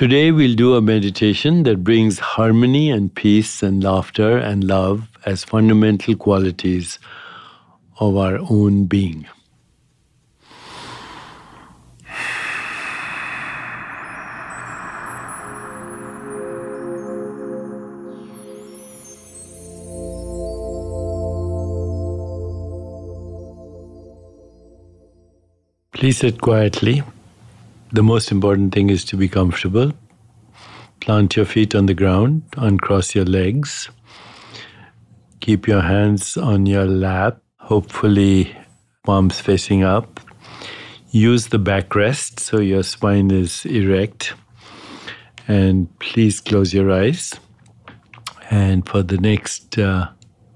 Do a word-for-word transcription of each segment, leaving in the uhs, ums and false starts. Today we'll do a meditation that brings harmony and peace and laughter and love as fundamental qualities of our own being. Please sit quietly. The most important thing is to be comfortable. Plant your feet on the ground, uncross your legs. Keep your hands on your lap. Hopefully, palms facing up. Use the backrest so your spine is erect. And please close your eyes. And for the next uh,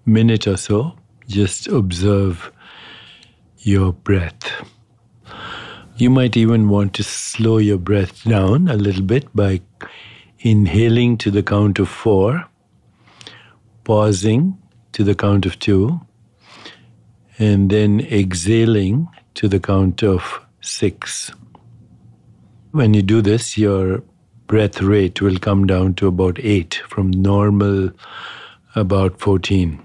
minute or so, just observe your breath. You might even want to slow your breath down a little bit by inhaling to the count of four, pausing to the count of two, and then exhaling to the count of six. When you do this, your breath rate will come down to about eight, from normal about fourteen.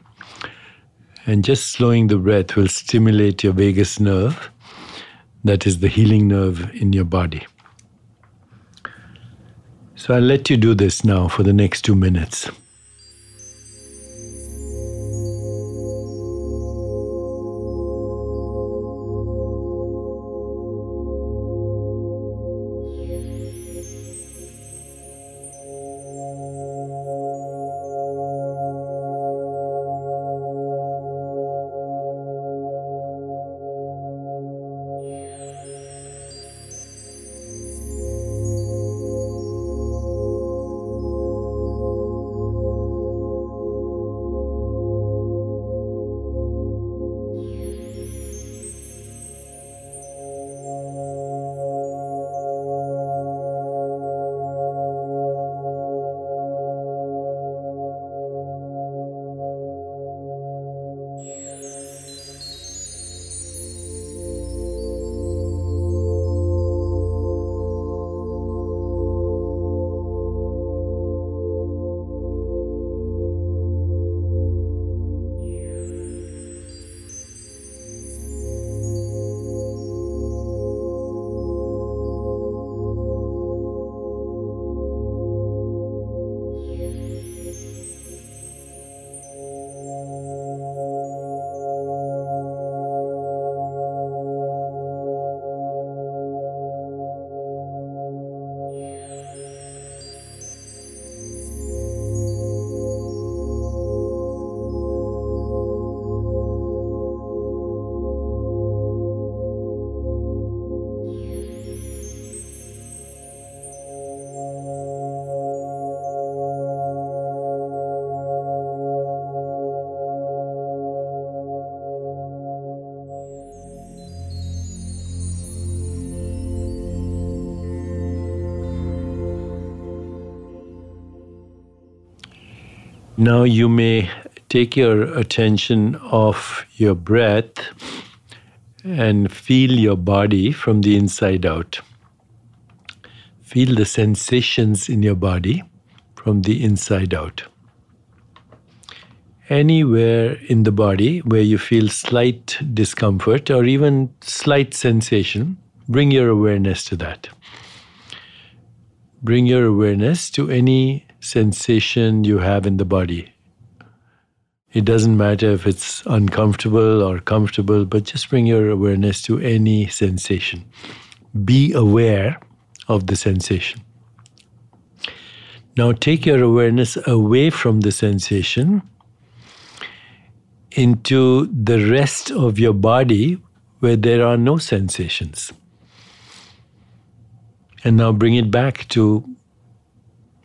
And just slowing the breath will stimulate your vagus nerve, that is the healing nerve in your body. So I'll let you do this now for the next two minutes. Now you may take your attention off your breath and feel your body from the inside out. Feel the sensations in your body from the inside out. Anywhere in the body where you feel slight discomfort or even slight sensation, bring your awareness to that. Bring your awareness to any sensation you have in the body. It doesn't matter if it's uncomfortable or comfortable, but just bring your awareness to any sensation. Be aware of the sensation. Now take your awareness away from the sensation into the rest of your body where there are no sensations. And now bring it back to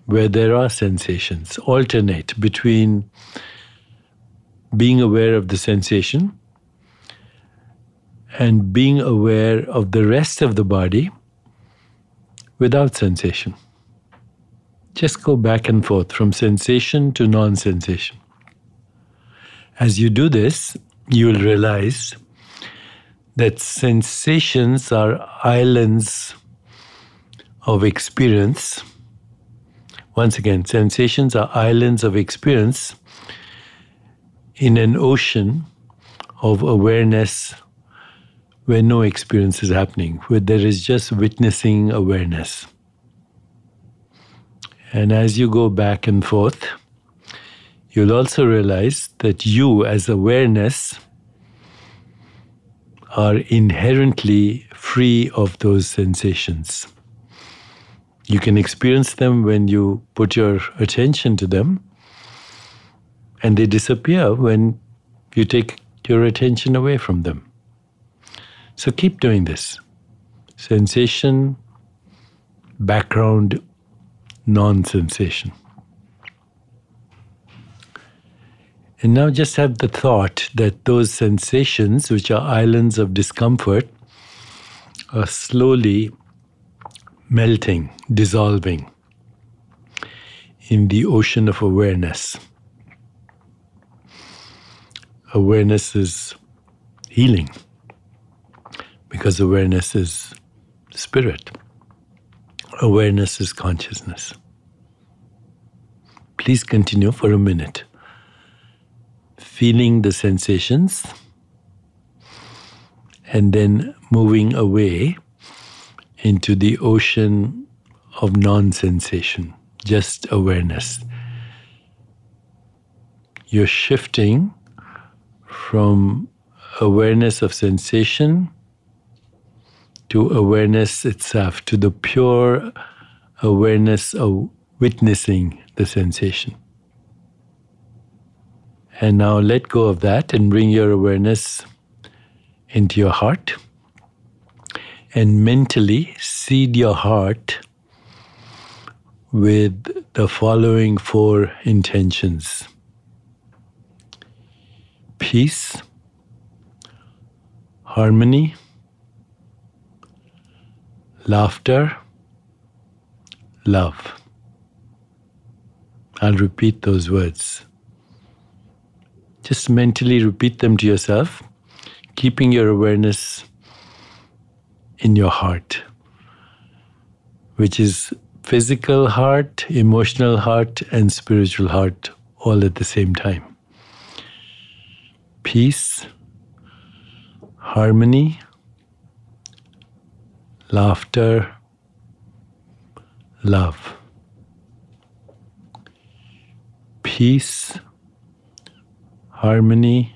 where there are sensations. Alternate between being aware of the sensation and being aware of the rest of the body without sensation. Just go back and forth from sensation to non-sensation. As you do this, you'll realize that sensations are islands of experience. Once again, sensations are islands of experience in an ocean of awareness where no experience is happening, where there is just witnessing awareness. And as you go back and forth, you'll also realize that you, as awareness, are inherently free of those sensations. You can experience them when you put your attention to them, and they disappear when you take your attention away from them. So keep doing this. Sensation, background, non-sensation. And now just have the thought that those sensations, which are islands of discomfort, are slowly melting, dissolving in the ocean of awareness. Awareness is healing because awareness is spirit. Awareness is consciousness. Please continue for a minute. Feeling the sensations and then moving away into the ocean of non-sensation, just awareness. You're shifting from awareness of sensation to awareness itself, to the pure awareness of witnessing the sensation. And now let go of that and bring your awareness into your heart. And mentally seed your heart with the following four intentions: peace, harmony, laughter, love. I'll repeat those words. Just mentally repeat them to yourself, keeping your awareness in your heart, which is physical heart, emotional heart, and spiritual heart all at the same time. Peace, harmony, laughter, love. Peace, harmony,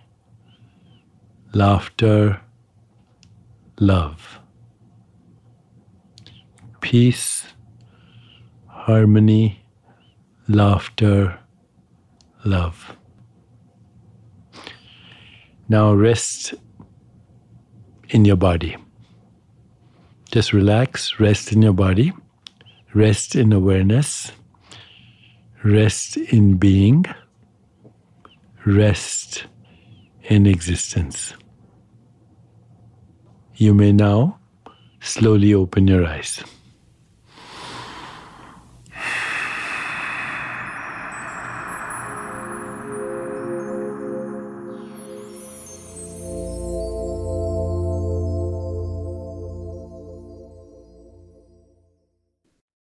laughter, love. Peace, harmony, laughter, love. Now rest in your body. Just relax, rest in your body, rest in awareness, rest in being, rest in existence. You may now slowly open your eyes.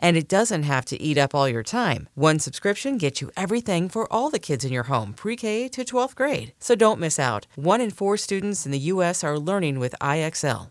And it doesn't have to eat up all your time. One subscription gets you everything for all the kids in your home, pre-K to twelfth grade. So don't miss out. One in four students in the U S are learning with I X L.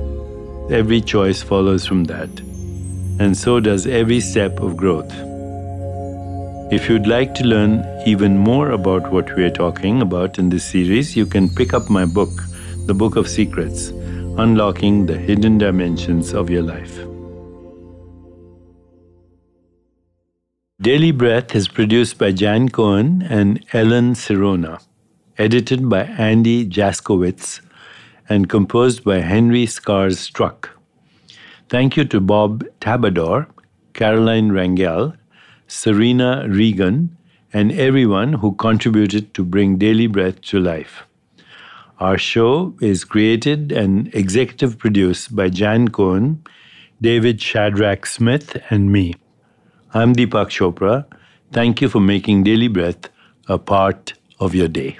Every choice follows from that. And so does every step of growth. If you'd like to learn even more about what we're talking about in this series, you can pick up my book, The Book of Secrets, Unlocking the Hidden Dimensions of Your Life. Daily Breath is produced by Jan Cohen and Ellen Sirona, edited by Andy Jaskowitz, and composed by Henry Scars Struck. Thank you to Bob Tabador, Caroline Rangel, Serena Regan, and everyone who contributed to bring Daily Breath to life. Our show is created and executive produced by Jan Cohen, David Shadrach Smith, and me. I'm Deepak Chopra. Thank you for making Daily Breath a part of your day.